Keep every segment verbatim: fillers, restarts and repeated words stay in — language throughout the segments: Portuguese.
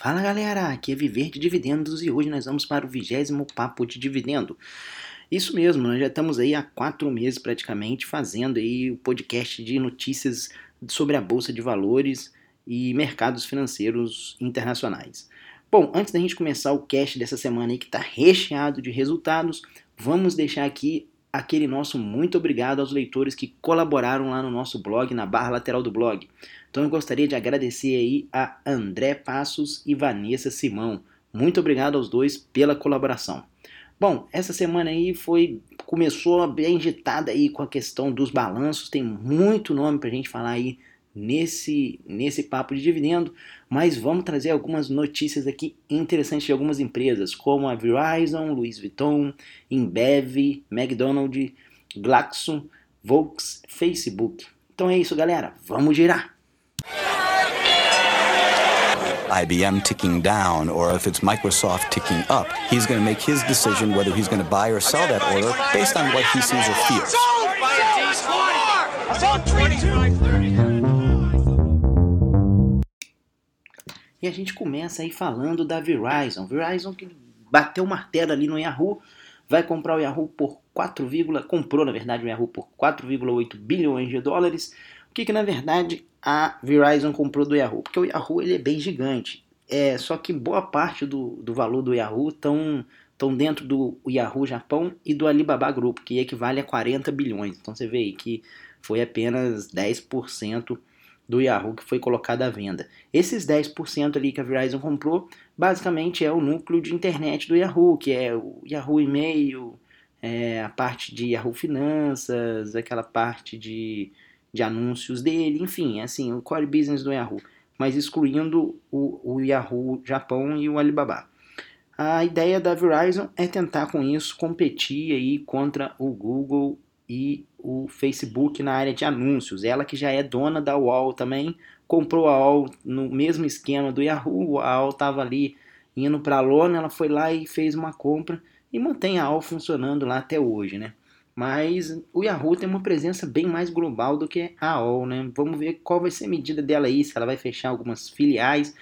Fala galera, aqui é Viver de Dividendos e hoje nós vamos para o vigésimo Papo de Dividendo. Isso mesmo, nós já estamos aí há quatro meses praticamente fazendo aí o podcast de notícias sobre a Bolsa de Valores e mercados financeiros internacionais. Bom, antes da gente começar o cast dessa semana aí que está recheado de resultados, vamos deixar aqui aquele nosso muito obrigado aos leitores que colaboraram lá no nosso blog, na barra lateral do blog. Então eu gostaria de agradecer aí a André Passos e Vanessa Simão. Muito obrigado aos dois pela colaboração. Bom, essa semana aí foi, começou bem agitada aí com a questão dos balanços, tem muito nome pra gente falar aí nesse, nesse papo de dividendo, mas vamos trazer algumas notícias aqui interessantes de algumas empresas, como a Verizon, Louis Vuitton, InBev, McDonald's, Glaxo, Volks, Facebook. Então é isso, galera. Vamos girar! I B M ticking down, or if it's Microsoft ticking up, he's going to make his decision whether he's going to buy or sell that order based on what he sees or fears. E a gente começa aí falando da Verizon. Verizon que bateu o martelo ali no Yahoo, vai comprar o Yahoo por quatro, comprou na verdade o Yahoo por quatro vírgula oito bilhões de dólares. O que que na verdade a Verizon comprou do Yahoo? Porque o Yahoo ele é bem gigante, é, só que boa parte do, do valor do Yahoo estão dentro do Yahoo Japão e do Alibaba Group, que equivale a quarenta bilhões. Então você vê aí que foi apenas dez por cento do Yahoo que foi colocado à venda. Esses dez por cento ali que a Verizon comprou, basicamente é o núcleo de internet do Yahoo, que é o Yahoo e-mail, é, a parte de Yahoo Finanças, aquela parte de, de anúncios dele, enfim, assim, o core business do Yahoo, mas excluindo o, o Yahoo Japão e o Alibaba. A ideia da Verizon é tentar com isso competir aí contra o Google e o Facebook na área de anúncios. Ela que já é dona da U O L também, comprou a U O L no mesmo esquema do Yahoo, a U O L estava ali indo para a lona, ela foi lá e fez uma compra e mantém a U O L funcionando lá até hoje, né? Mas o Yahoo tem uma presença bem mais global do que a U O L, né? Vamos ver qual vai ser a medida dela aí, se ela vai fechar algumas filiais.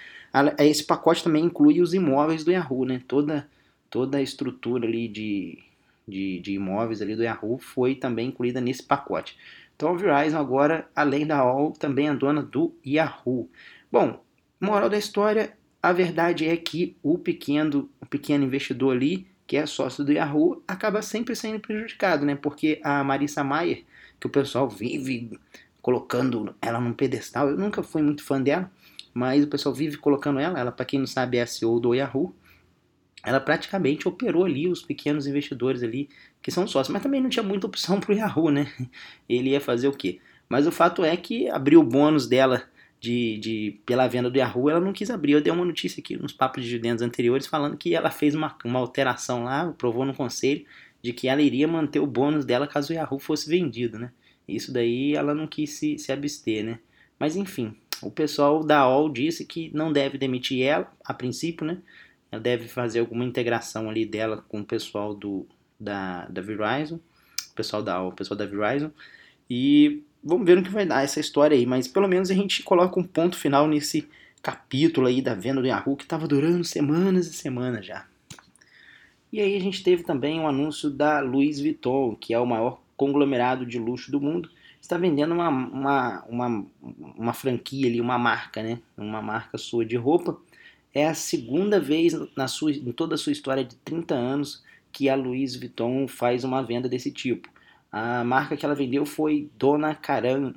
Esse pacote também inclui os imóveis do Yahoo, né? Toda, toda a estrutura ali de... De, de imóveis ali do Yahoo foi também incluída nesse pacote. Então a Verizon agora, além da U O L, também é dona do Yahoo. Bom, moral da história, a verdade é que o pequeno, o pequeno investidor ali, que é sócio do Yahoo, acaba sempre sendo prejudicado, né? Porque a Marissa Mayer, que o pessoal vive colocando ela num pedestal, eu nunca fui muito fã dela, mas o pessoal vive colocando ela, ela, para quem não sabe, é a C E O do Yahoo. Ela praticamente operou ali os pequenos investidores ali, que são sócios, mas também não tinha muita opção para o Yahoo, né? Ele ia fazer o quê? Mas o fato é que abriu o bônus dela de, de, pela venda do Yahoo, ela não quis abrir. Eu dei uma notícia aqui nos papos de dividendos anteriores falando que ela fez uma, uma alteração lá, aprovou no conselho, de que ela iria manter o bônus dela caso o Yahoo fosse vendido, né? Isso daí ela não quis se, se abster, né? Mas enfim, o pessoal da U O L disse que não deve demitir ela, a princípio, né? Ela deve fazer alguma integração ali dela com o pessoal do, da, da Verizon, o pessoal da, o pessoal da Verizon, e vamos ver no que vai dar essa história aí, mas pelo menos a gente coloca um ponto final nesse capítulo aí da venda do Yahoo, que estava durando semanas e semanas já. E aí a gente teve também um anúncio da Louis Vuitton, que é o maior conglomerado de luxo do mundo, está vendendo uma, uma, uma, uma franquia ali, uma marca, né, uma marca sua de roupa. É a segunda vez na sua, em toda a sua história de trinta anos que a Louis Vuitton faz uma venda desse tipo. A marca que ela vendeu foi Dona Karan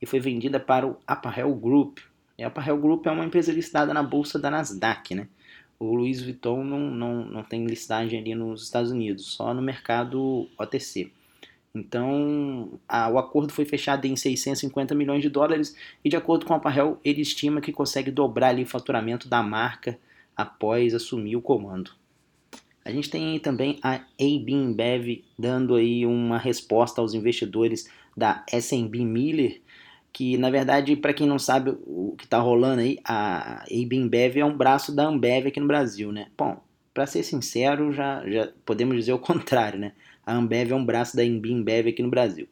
e foi vendida para o Apparel Group. E a Apparel Group é uma empresa listada na bolsa da Nasdaq, né? O Louis Vuitton não, não, não tem listagem ali nos Estados Unidos, só no mercado O T C. Então, a, o acordo foi fechado em seiscentos e cinquenta milhões de dólares e, de acordo com a Apparel, ele estima que consegue dobrar ali o faturamento da marca após assumir o comando. A gente tem aí também a A B InBev dando aí uma resposta aos investidores da S A B Miller, que, na verdade, para quem não sabe o que está rolando aí, a A B InBev é um braço da Ambev aqui no Brasil, né? Bom, para ser sincero, já, já podemos dizer o contrário, né? A Ambev é um braço da A B InBev aqui no Brasil.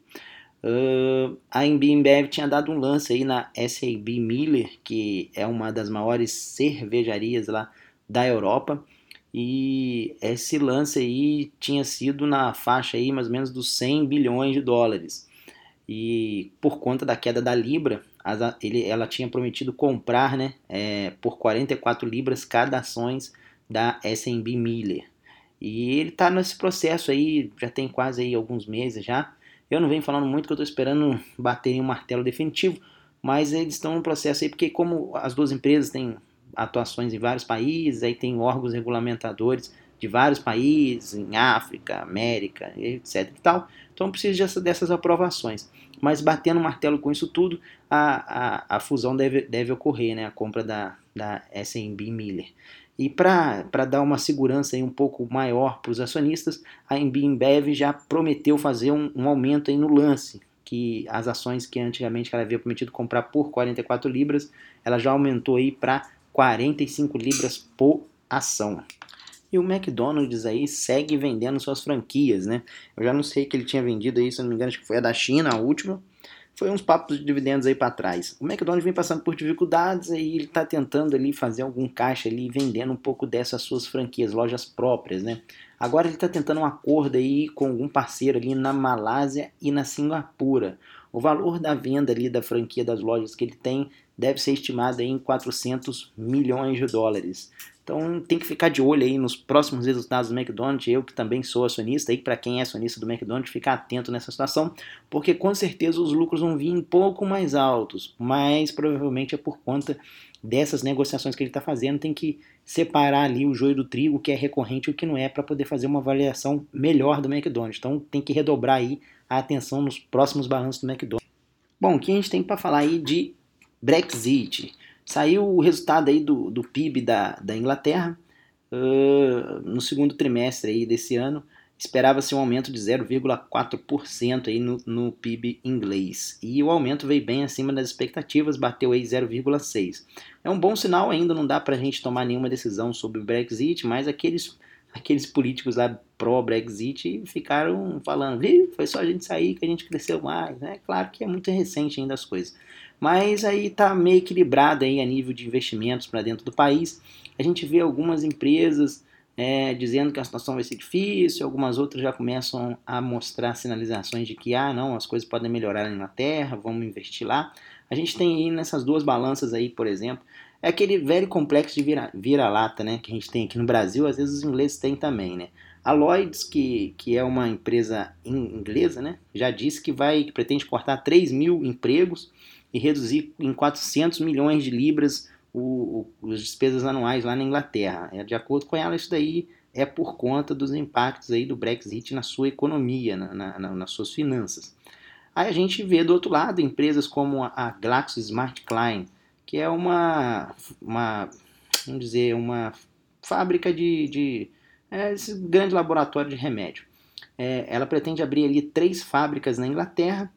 Uh, a A B InBev tinha dado um lance aí na S A B Miller, que é uma das maiores cervejarias lá da Europa, e esse lance aí tinha sido na faixa aí mais ou menos dos cem bilhões de dólares, e por conta da queda da libra, ela tinha prometido comprar, né, é, por quarenta e quatro libras cada ações da S A B Miller, e ele está nesse processo aí, já tem quase aí alguns meses já. Eu não venho falando muito, que eu estou esperando bater em um martelo definitivo, mas eles estão no processo aí, porque como as duas empresas têm atuações em vários países, aí tem órgãos regulamentadores de vários países, em África, América, etc e tal, então precisa dessas aprovações. Mas batendo o martelo com isso tudo, a, a, a fusão deve, deve ocorrer, né? A compra da, da S A B Miller. E para dar uma segurança aí um pouco maior para os acionistas, a A B InBev já prometeu fazer um, um aumento aí no lance, que as ações que antigamente ela havia prometido comprar por quarenta e quatro libras, ela já aumentou aí para quarenta e cinco libras por ação. E o McDonald's aí segue vendendo suas franquias, né? Eu já não sei que ele tinha vendido aí, se não me engano, acho que foi a da China, a última. Foi uns papos de dividendos aí para trás. O McDonald's vem passando por dificuldades e ele está tentando ali fazer algum caixa ali, vendendo um pouco dessas suas franquias, lojas próprias, né? Agora ele está tentando um acordo aí com algum parceiro ali na Malásia e na Singapura. O valor da venda ali da franquia das lojas que ele tem deve ser estimado aí em quatrocentos milhões de dólares. Então tem que ficar de olho aí nos próximos resultados do McDonald's. Eu que também sou acionista, e para quem é acionista do McDonald's, ficar atento nessa situação, porque com certeza os lucros vão vir um pouco mais altos, mas provavelmente é por conta dessas negociações que ele está fazendo. Tem que separar ali o joio do trigo, o que é recorrente e o que não é, para poder fazer uma avaliação melhor do McDonald's. Então tem que redobrar aí a atenção nos próximos balanços do McDonald's. Bom, o que a gente tem para falar aí de Brexit? Saiu o resultado aí do, do P I B da, da Inglaterra uh, no segundo trimestre aí desse ano. Esperava-se um aumento de zero vírgula quatro por cento aí no, no P I B inglês. E o aumento veio bem acima das expectativas, bateu aí zero vírgula seis por cento. É um bom sinal ainda, não dá para a gente tomar nenhuma decisão sobre o Brexit, mas aqueles, aqueles políticos lá pró-Brexit ficaram falando, foi só a gente sair que a gente cresceu mais, né? Claro que é muito recente ainda as coisas. Mas aí está meio equilibrado aí a nível de investimentos para dentro do país. A gente vê algumas empresas é, dizendo que a situação vai ser difícil, algumas outras já começam a mostrar sinalizações de que ah, não, as coisas podem melhorar na Inglaterra, vamos investir lá. A gente tem aí nessas duas balanças aí, por exemplo, é aquele velho complexo de vira, vira-lata, né, que a gente tem aqui no Brasil, às vezes os ingleses têm também, né? A Lloyds, que, que é uma empresa inglesa, né, já disse que vai, que pretende cortar três mil empregos e reduzir em quatrocentos milhões de libras o, o, as despesas anuais lá na Inglaterra. De acordo com ela, isso daí é por conta dos impactos aí do Brexit na sua economia, na, na, na, nas suas finanças. Aí a gente vê do outro lado empresas como a, a GlaxoSmithKline, que é uma, uma, vamos dizer, uma fábrica de, de é, esse grande laboratório de remédio. É, ela pretende abrir ali três fábricas na Inglaterra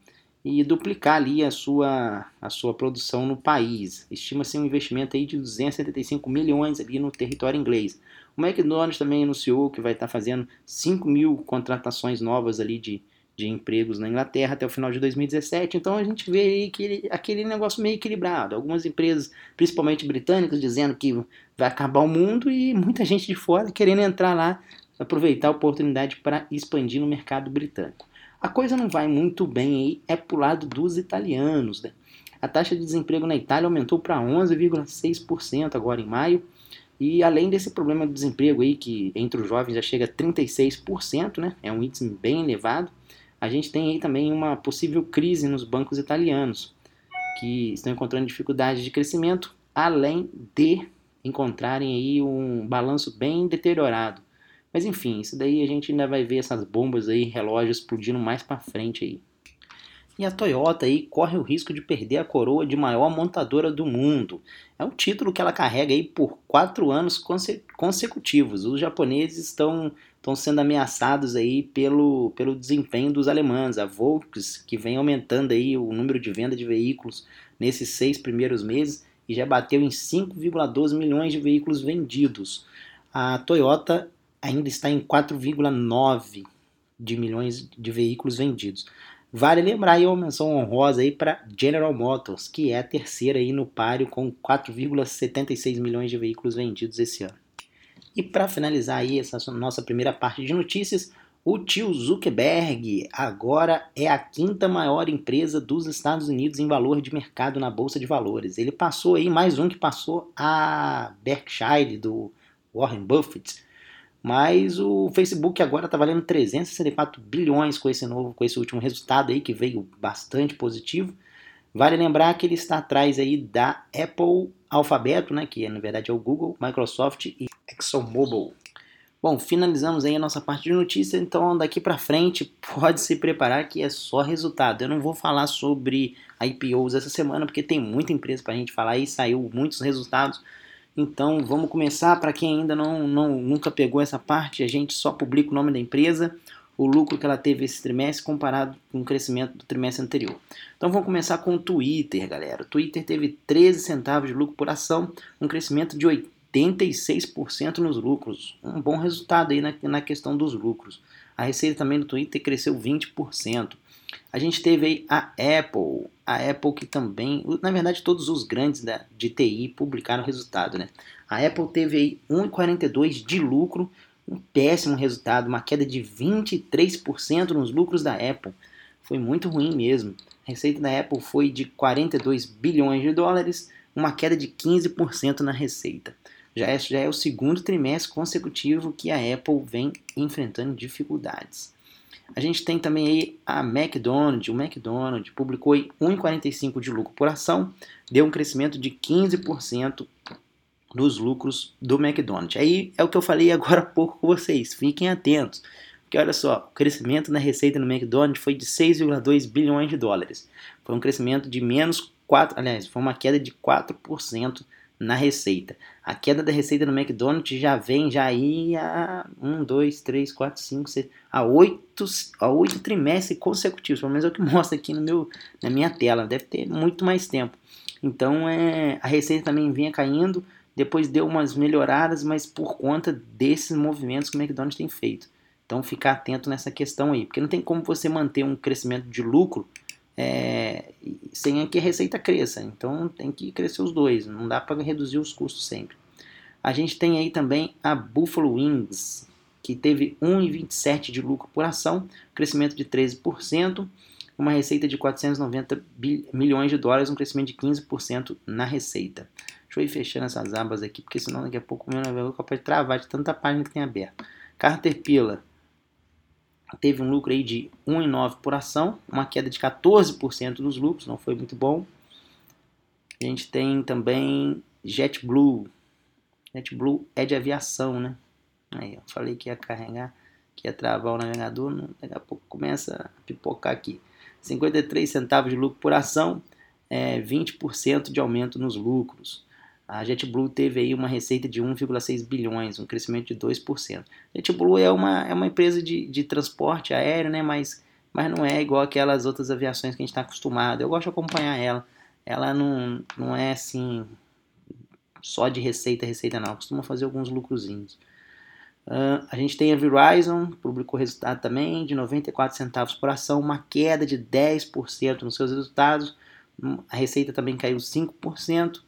e duplicar ali a sua, a sua produção no país. Estima-se um investimento aí de duzentos e setenta e cinco milhões ali no território inglês. O McDonald's também anunciou que vai estar fazendo cinco mil contratações novas ali de, de empregos na Inglaterra até o final de dois mil e dezessete. Então a gente vê aí aquele, aquele negócio meio equilibrado. Algumas empresas, principalmente britânicas, dizendo que vai acabar o mundo e muita gente de fora querendo entrar lá, aproveitar a oportunidade para expandir no mercado britânico. A coisa não vai muito bem aí, é pro lado dos italianos, né? A taxa de desemprego na Itália aumentou para onze vírgula seis por cento agora em maio. E além desse problema do desemprego aí, que entre os jovens já chega a trinta e seis por cento, né? É um índice bem elevado. A gente tem aí também uma possível crise nos bancos italianos, que estão encontrando dificuldades de crescimento, além de encontrarem aí um balanço bem deteriorado. Mas enfim, isso daí a gente ainda vai ver essas bombas aí, relógios explodindo mais pra frente aí. E a Toyota aí corre o risco de perder a coroa de maior montadora do mundo. É um título que ela carrega aí por quatro anos conse- consecutivos. Os japoneses estão sendo ameaçados aí pelo, pelo desempenho dos alemães. A Volkswagen, que vem aumentando aí o número de venda de veículos nesses seis primeiros meses, e já bateu em cinco vírgula doze milhões de veículos vendidos. A Toyota ainda está em quatro vírgula nove de milhões de veículos vendidos. Vale lembrar aí uma menção honrosa aí para General Motors, que é a terceira aí no páreo com quatro vírgula setenta e seis milhões de veículos vendidos esse ano. E para finalizar aí essa nossa primeira parte de notícias, o tio Zuckerberg agora é a quinta maior empresa dos Estados Unidos em valor de mercado na Bolsa de Valores. Ele passou aí, mais um que passou, a Berkshire do Warren Buffett. Mas o Facebook agora está valendo trezentos e sessenta e quatro bilhões com esse novo, com esse último resultado aí que veio bastante positivo. Vale lembrar que ele está atrás aí da Apple, Alphabet, né, que na verdade é o Google, Microsoft e ExxonMobil. Bom, finalizamos aí a nossa parte de notícias, então daqui para frente pode se preparar que é só resultado. Eu não vou falar sobre I P Os essa semana porque tem muita empresa para a gente falar e saiu muitos resultados. Então vamos começar, para quem ainda não, não, nunca pegou essa parte, a gente só publica o nome da empresa, o lucro que ela teve esse trimestre comparado com o crescimento do trimestre anterior. Então vamos começar com o Twitter, galera. O Twitter teve treze centavos de lucro por ação, um crescimento de oitenta por cento. oitenta e seis por cento nos lucros, um bom resultado aí na, na questão dos lucros. A receita também do Twitter cresceu vinte por cento. A gente teve aí a Apple, a Apple que também, na verdade todos os grandes da, de T I publicaram resultado, né? A Apple teve aí um vírgula quarenta e dois por cento de lucro, um péssimo resultado, uma queda de vinte e três por cento nos lucros da Apple. Foi muito ruim mesmo. A receita da Apple foi de quarenta e dois bilhões de dólares, uma queda de quinze por cento na receita. Já é, já é o segundo trimestre consecutivo que a Apple vem enfrentando dificuldades. A gente tem também aí a McDonald's. O McDonald's publicou um vírgula quarenta e cinco por cento de lucro por ação, deu um crescimento de quinze por cento nos lucros do McDonald's. Aí é o que eu falei agora há pouco com vocês, fiquem atentos. Porque olha só, o crescimento na receita no McDonald's foi de seis vírgula dois bilhões de dólares. Foi um crescimento de menos quatro, aliás, foi uma queda de quatro por cento. Na receita. A queda da receita no McDonald's já vem já aí a um, dois, três, quatro, cinco, seis, a oito, a oito trimestres consecutivos, pelo menos é o que mostra aqui no meu, na minha tela, deve ter muito mais tempo. Então é, a receita também vinha caindo, depois deu umas melhoradas, mas por conta desses movimentos que o McDonald's tem feito. Então ficar atento nessa questão aí, porque não tem como você manter um crescimento de lucro É, sem que a receita cresça, então tem que crescer os dois, não dá para reduzir os custos sempre. A gente tem aí também a Buffalo Wings, que teve um vírgula vinte e sete por cento de lucro por ação, crescimento de treze por cento, uma receita de quatrocentos e noventa milhões de dólares, um crescimento de quinze por cento na receita. Deixa eu ir fechando essas abas aqui, porque senão daqui a pouco o meu navegador pode travar de tanta página que tem aberta. Caterpillar teve um lucro aí de um vírgula nove por cento por ação, uma queda de quatorze por cento dos lucros, não foi muito bom. A gente tem também JetBlue. JetBlue é de aviação, né? Aí, eu falei que ia carregar, que ia travar o navegador, não, daqui a pouco começa a pipocar aqui. cinquenta e três centavos de lucro por ação, é, vinte por cento de aumento nos lucros. A JetBlue teve aí uma receita de um vírgula seis bilhões, um crescimento de dois por cento. JetBlue é uma, é uma empresa de, de transporte aéreo, né? mas, mas não é igual aquelas outras aviações que a gente está acostumado. Eu gosto de acompanhar ela. Ela não, não é assim só de receita, receita não. Costuma fazer alguns lucrozinhos. Uh, a gente tem a Verizon, publicou resultado também de noventa e quatro centavos por ação, uma queda de dez por cento nos seus resultados. A receita também caiu cinco por cento.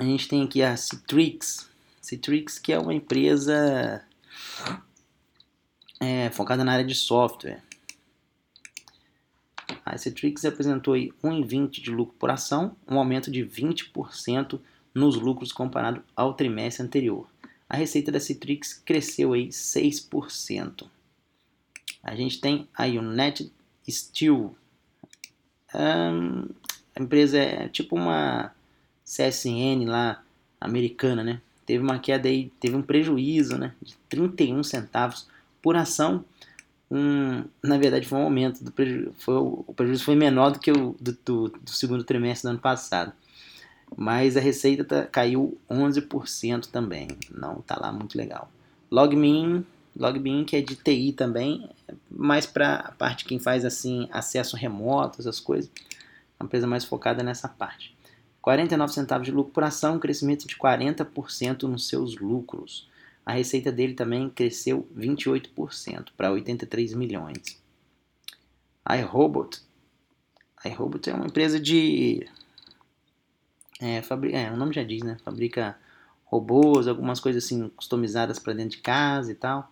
A gente tem aqui a Citrix, Citrix que é uma empresa é, focada na área de software. A Citrix apresentou um vírgula vinte por cento de lucro por ação, um aumento de vinte por cento nos lucros comparado ao trimestre anterior. A receita da Citrix cresceu aí seis por cento. A gente tem a United Steel, um, a empresa é tipo uma C S N lá, americana, né? Teve uma queda aí, teve um prejuízo, né? De trinta e um centavos por ação. Um, na verdade foi um aumento do prejuízo. Foi, o prejuízo foi menor do que o do, do, do segundo trimestre do ano passado. Mas a receita tá, caiu onze por cento também. Não tá lá muito legal. LogMeIn, LogMeIn que é de T I também, mais para a parte quem faz assim acesso remoto, essas coisas. Uma empresa mais focada nessa parte. quarenta e nove centavos de lucro por ação, um crescimento de quarenta por cento nos seus lucros. A receita dele também cresceu vinte e oito por cento para oitenta e três milhões. iRobot. iRobot é uma empresa de... É, fabrica, é, o nome já diz, né? Fabrica robôs, algumas coisas assim customizadas para dentro de casa e tal.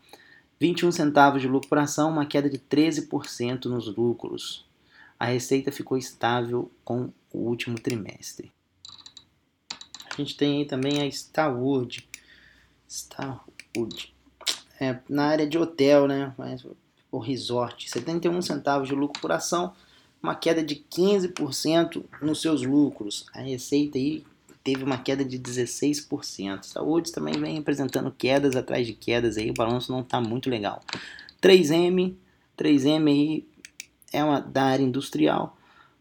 vinte e um centavos de lucro por ação, uma queda de treze por cento nos lucros. A receita ficou estável com o último trimestre. A gente tem aí também a Starwood. Starwood. É, na área de hotel, né? Mas, o resort. setenta e um centavos de lucro por ação, uma queda de quinze por cento nos seus lucros. A receita aí teve uma queda de dezesseis por cento. Saúde também vem apresentando quedas atrás de quedas aí, o balanço não está muito legal. três M, três M aí é uma da área industrial,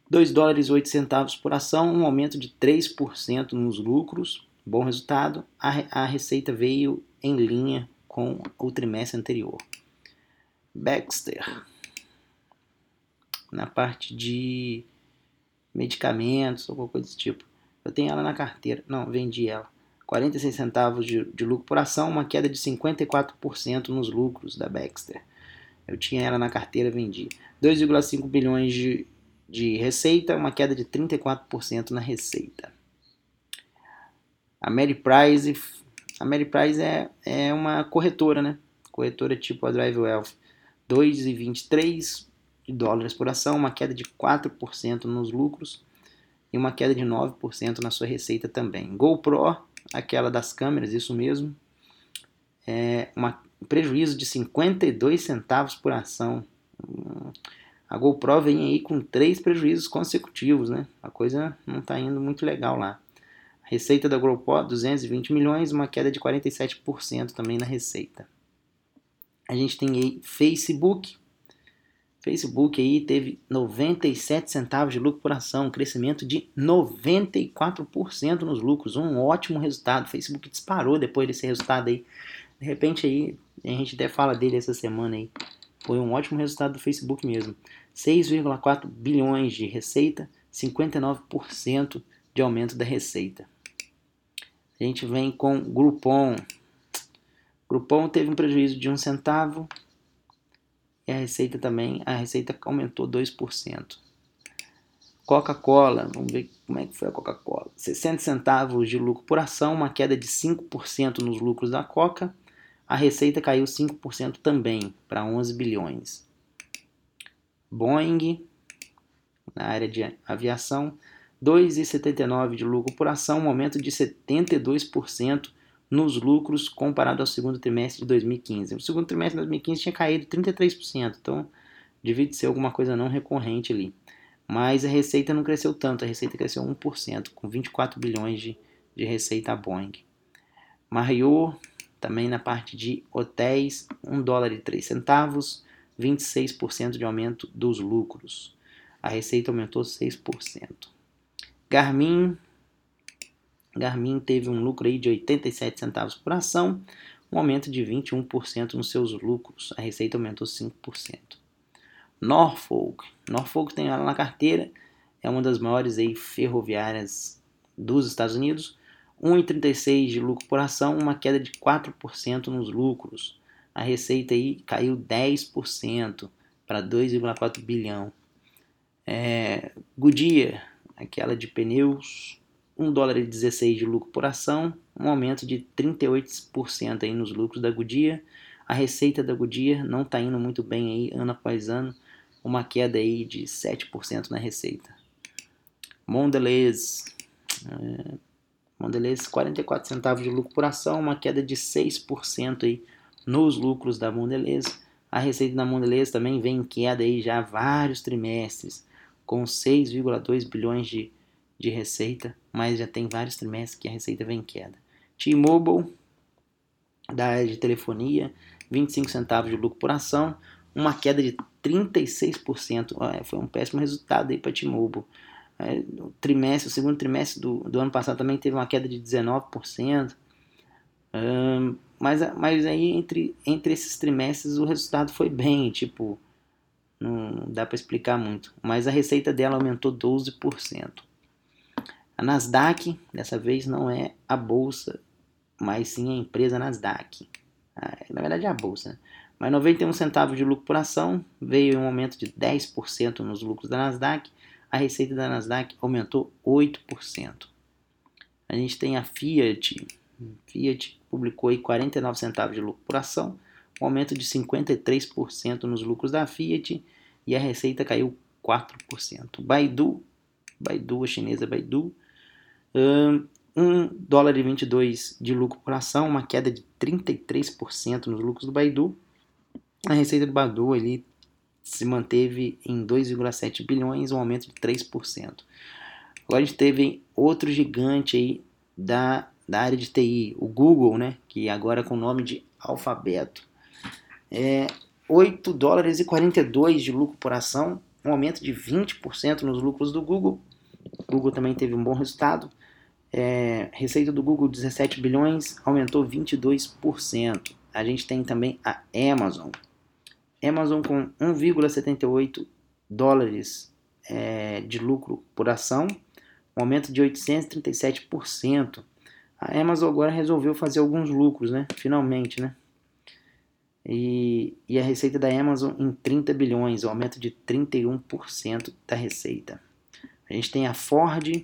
dois dólares e oito centavos por ação, um aumento de três por cento nos lucros, bom resultado. A, a receita veio em linha com o trimestre anterior. Baxter, na parte de medicamentos ou qualquer coisa desse tipo. Eu tenho ela na carteira, não, vendi ela. quarenta e seis centavos de, de lucro por ação, uma queda de cinquenta e quatro por cento nos lucros da Baxter. Eu tinha ela na carteira, vendi. dois vírgula cinco bilhões de, de receita, uma queda de trinta e quatro por cento na receita. A Ameriprise, a Ameriprise é, é uma corretora, né? Corretora tipo a Drive Wealth. dois vírgula vinte e três dólares por ação, uma queda de quatro por cento nos lucros e uma queda de nove por cento na sua receita também. GoPro, aquela das câmeras, isso mesmo, é uma, um prejuízo de cinquenta e dois centavos por ação. A GoPro vem aí com três prejuízos consecutivos, né? A coisa não está indo muito legal lá. A receita da GoPro, duzentos e vinte milhões, uma queda de quarenta e sete por cento também na receita. A gente tem aí Facebook. Facebook aí teve noventa e sete centavos de lucro por ação, um crescimento de noventa e quatro por cento nos lucros, um ótimo resultado. Facebook disparou depois desse resultado aí. De repente aí, a gente até fala dele essa semana aí. Foi um ótimo resultado do Facebook mesmo. seis vírgula quatro bilhões de receita, cinquenta e nove por cento de aumento da receita. A gente vem com Groupon. Groupon teve um prejuízo de um centavo. E a receita também, a receita aumentou dois por cento. Coca-Cola, vamos ver como é que foi a Coca-Cola. sessenta centavos de lucro por ação, uma queda de cinco por cento nos lucros da Coca. A receita caiu cinco por cento também, para onze bilhões. Boeing, na área de aviação, dois vírgula setenta e nove de lucro por ação, um aumento de setenta e dois por cento. Nos lucros comparado ao segundo trimestre de dois mil e quinze. O segundo trimestre de dois mil e quinze tinha caído trinta e três por cento, então devia ser alguma coisa não recorrente ali. Mas a receita não cresceu tanto, a receita cresceu um por cento, com vinte e quatro bilhões de, de receita a Boeing. Marriott, também na parte de hotéis, um dólar e três centavos, vinte e seis por cento de aumento dos lucros. A receita aumentou seis por cento. Garmin, Garmin teve um lucro aí de oitenta e sete centavos por ação, um aumento de vinte e um por cento nos seus lucros. A receita aumentou cinco por cento. Norfolk. Norfolk tem ela na carteira, é uma das maiores aí ferroviárias dos Estados Unidos. um vírgula trinta e seis de lucro por ação, uma queda de quatro por cento nos lucros. A receita aí caiu dez por cento para dois vírgula quatro bilhão. É, Goodyear, aquela de pneus. um dólar e dezesseis de lucro por ação, um aumento de trinta e oito por cento aí nos lucros da Goodyear. A receita da Goodyear não está indo muito bem aí, ano após ano, uma queda aí de sete por cento na receita. Mondelez, é, Mondelez, quarenta e quatro centavos de lucro por ação, uma queda de seis por cento aí nos lucros da Mondelez. A receita da Mondelez também vem em queda aí já há vários trimestres, com seis vírgula dois bilhões de de receita, mas já tem vários trimestres que a receita vem em queda. T-Mobile, da área de telefonia, vinte e cinco centavos de lucro por ação, uma queda de trinta e seis por cento. Foi um péssimo resultado aí para T-Mobile. O trimestre, o segundo trimestre do, do ano passado também teve uma queda de dezenove por cento. Um, mas, mas aí entre, entre esses trimestres o resultado foi bem, tipo, não dá para explicar muito. Mas a receita dela aumentou doze por cento. A Nasdaq, dessa vez, não é a bolsa, mas sim a empresa Nasdaq. Ah, na verdade, é a bolsa, né? Mas noventa e um centavos de lucro por ação, veio um aumento de dez por cento nos lucros da Nasdaq. A receita da Nasdaq aumentou oito por cento. A gente tem a Fiat. Fiat publicou aí quarenta e nove centavos de lucro por ação, um aumento de cinquenta e três por cento nos lucros da Fiat e a receita caiu quatro por cento. Baidu, Baidu, a chinesa Baidu, um dólar e vinte e dois de lucro por ação, uma queda de trinta e três por cento nos lucros do Baidu. A receita do Baidu ali se manteve em dois vírgula sete bilhões, um aumento de três por cento. Agora a gente teve outro gigante aí da, da área de T I, o Google, né? Que agora é com o nome de Alfabeto. É, oito dólares e quarenta e dois de lucro por ação, um aumento de vinte por cento nos lucros do Google. O Google também teve um bom resultado. É, receita do Google dezessete bilhões, aumentou vinte e dois por cento. A gente tem também a Amazon. Amazon com um vírgula setenta e oito dólares é, de lucro por ação, um aumento de oitocentos e trinta e sete por cento. A Amazon agora resolveu fazer alguns lucros, né? Finalmente, né? E, e a receita da Amazon em trinta bilhões, um aumento de trinta e um por cento da receita. A gente tem a Ford,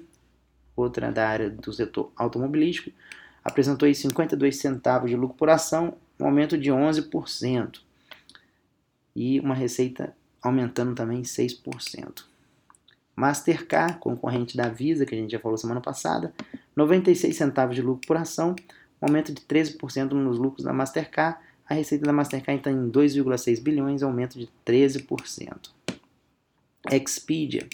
outra da área do setor automobilístico, apresentou aí cinquenta e dois centavos de lucro por ação, um aumento de onze por cento. E uma receita aumentando também seis por cento. Mastercard, concorrente da Visa, que a gente já falou semana passada, noventa e seis centavos de lucro por ação, um aumento de treze por cento nos lucros da Mastercard. A receita da Mastercard está em dois vírgula seis bilhões, aumento de treze por cento. Expedia.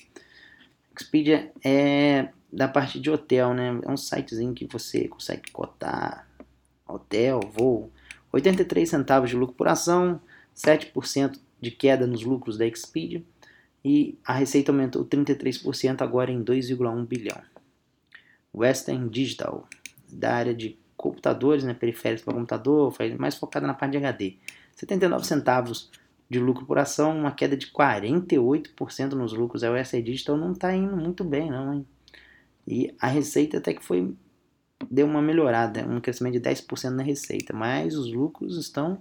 Expedia é da parte de hotel, né? É um sitezinho que você consegue cotar hotel, voo. oitenta e três centavos de lucro por ação, sete por cento de queda nos lucros da Expedia e a receita aumentou trinta e três por cento agora em dois vírgula um bilhão. Western Digital, da área de computadores, né, periféricos para computador, mais focada na parte de H D. setenta e nove centavos de lucro por ação, uma queda de quarenta e oito por cento nos lucros. A Western Digital não está indo muito bem, não, hein? E a receita até que foi, deu uma melhorada, um crescimento de dez por cento na receita, mas os lucros estão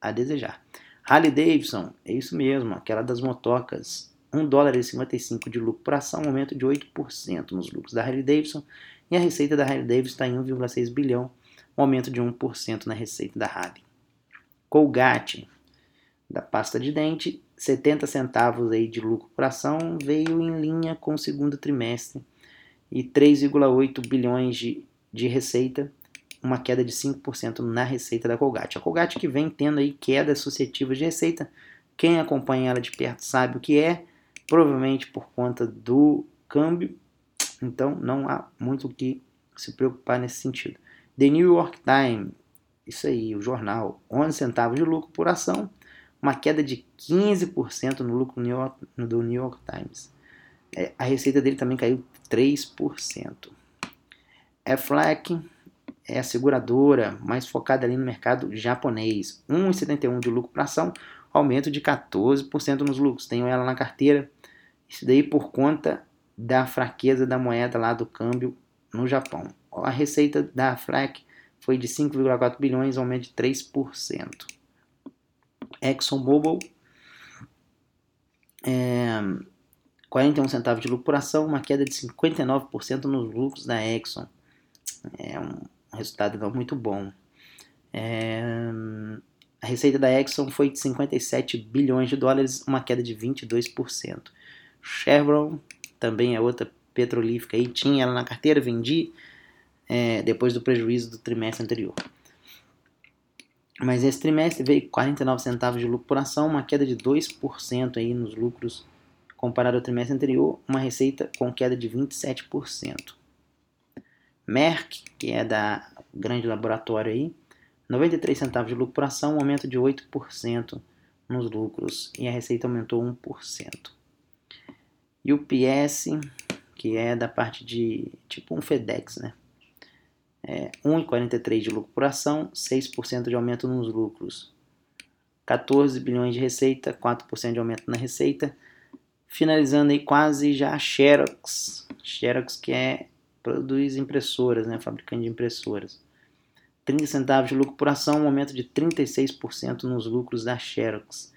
a desejar. Harley Davidson, é isso mesmo, aquela das motocas, um dólar e cinquenta e cinco de lucro por ação, um aumento de oito por cento nos lucros da Harley Davidson, e a receita da Harley Davidson está em um vírgula seis bilhão, um aumento de um por cento na receita da Harley. Colgate, da pasta de dente, setenta centavos aí de lucro por ação, veio em linha com o segundo trimestre, e três vírgula oito bilhões de, de receita, uma queda de cinco por cento na receita da Colgate. A Colgate que vem tendo aí quedas sucessivas de receita, quem acompanha ela de perto sabe o que é, provavelmente por conta do câmbio, então não há muito o que se preocupar nesse sentido. The New York Times, isso aí, o jornal, onze centavos de lucro por ação, uma queda de quinze por cento no lucro New York, do New York Times. É, a receita dele também caiu três por cento. A Aflac é a seguradora mais focada ali no mercado japonês. um vírgula setenta e um de lucro por ação, aumento de quatorze por cento nos lucros. Tenho ela na carteira. Isso daí por conta da fraqueza da moeda lá do câmbio no Japão. A receita da Aflac foi de cinco vírgula quatro bilhões, aumento de três por cento. ExxonMobil, é, quarenta e um centavos de lucro por ação, uma queda de cinquenta e nove por cento nos lucros da Exxon. É um resultado não muito bom. É, a receita da Exxon foi de cinquenta e sete bilhões de dólares, uma queda de vinte e dois por cento. Chevron também é outra petrolífica aí, tinha ela na carteira, vendi é, depois do prejuízo do trimestre anterior. Mas esse trimestre veio quarenta e nove centavos de lucro por ação, uma queda de dois por cento aí nos lucros comparado ao trimestre anterior, uma receita com queda de vinte e sete por cento. Merck, que é da grande laboratório aí, noventa e três centavos de lucro por ação, um aumento de oito por cento nos lucros e a receita aumentou um por cento. E o U P S, que é da parte de tipo um FedEx, né? É, um vírgula quarenta e três de lucro por ação, seis por cento de aumento nos lucros. quatorze bilhões de receita, quatro por cento de aumento na receita. Finalizando aí quase já a Xerox, Xerox que é produz impressoras, né? Fabricante de impressoras. trinta centavos de lucro por ação, um aumento de trinta e seis por cento nos lucros da Xerox.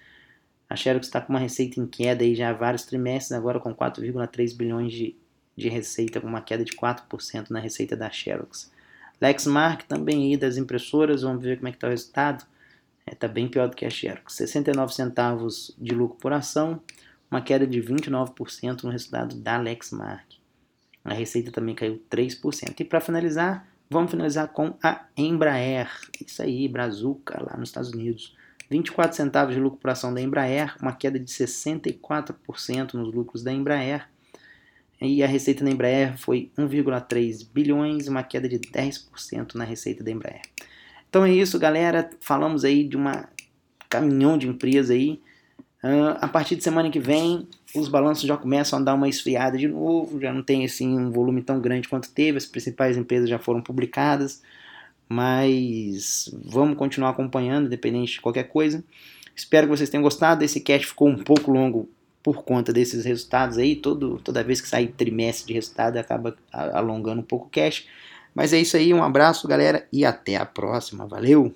A Xerox está com uma receita em queda aí já há vários trimestres, agora com quatro vírgula três bilhões de, de receita, com uma queda de quatro por cento na receita da Xerox. Lexmark também aí das impressoras, vamos ver como é que está o resultado. Está é, bem pior do que a Xerox. sessenta e nove centavos de lucro por ação, uma queda de vinte e nove por cento no resultado da Lexmark. A receita também caiu três por cento. E para finalizar, vamos finalizar com a Embraer. Isso aí, Brazuca, lá nos Estados Unidos. vinte e quatro centavos de lucro por ação da Embraer, uma queda de sessenta e quatro por cento nos lucros da Embraer. E a receita da Embraer foi um vírgula três bilhões, uma queda de dez por cento na receita da Embraer. Então é isso, galera. Falamos aí de uma caminhão de empresa aí. Uh, a partir de semana que vem, os balanços já começam a dar uma esfriada de novo, já não tem assim, um volume tão grande quanto teve, as principais empresas já foram publicadas, mas vamos continuar acompanhando, independente de qualquer coisa. Espero que vocês tenham gostado, esse cast ficou um pouco longo por conta desses resultados aí, Todo, toda vez que sai trimestre de resultado acaba alongando um pouco o cast, mas é isso aí, um abraço galera e até a próxima, valeu!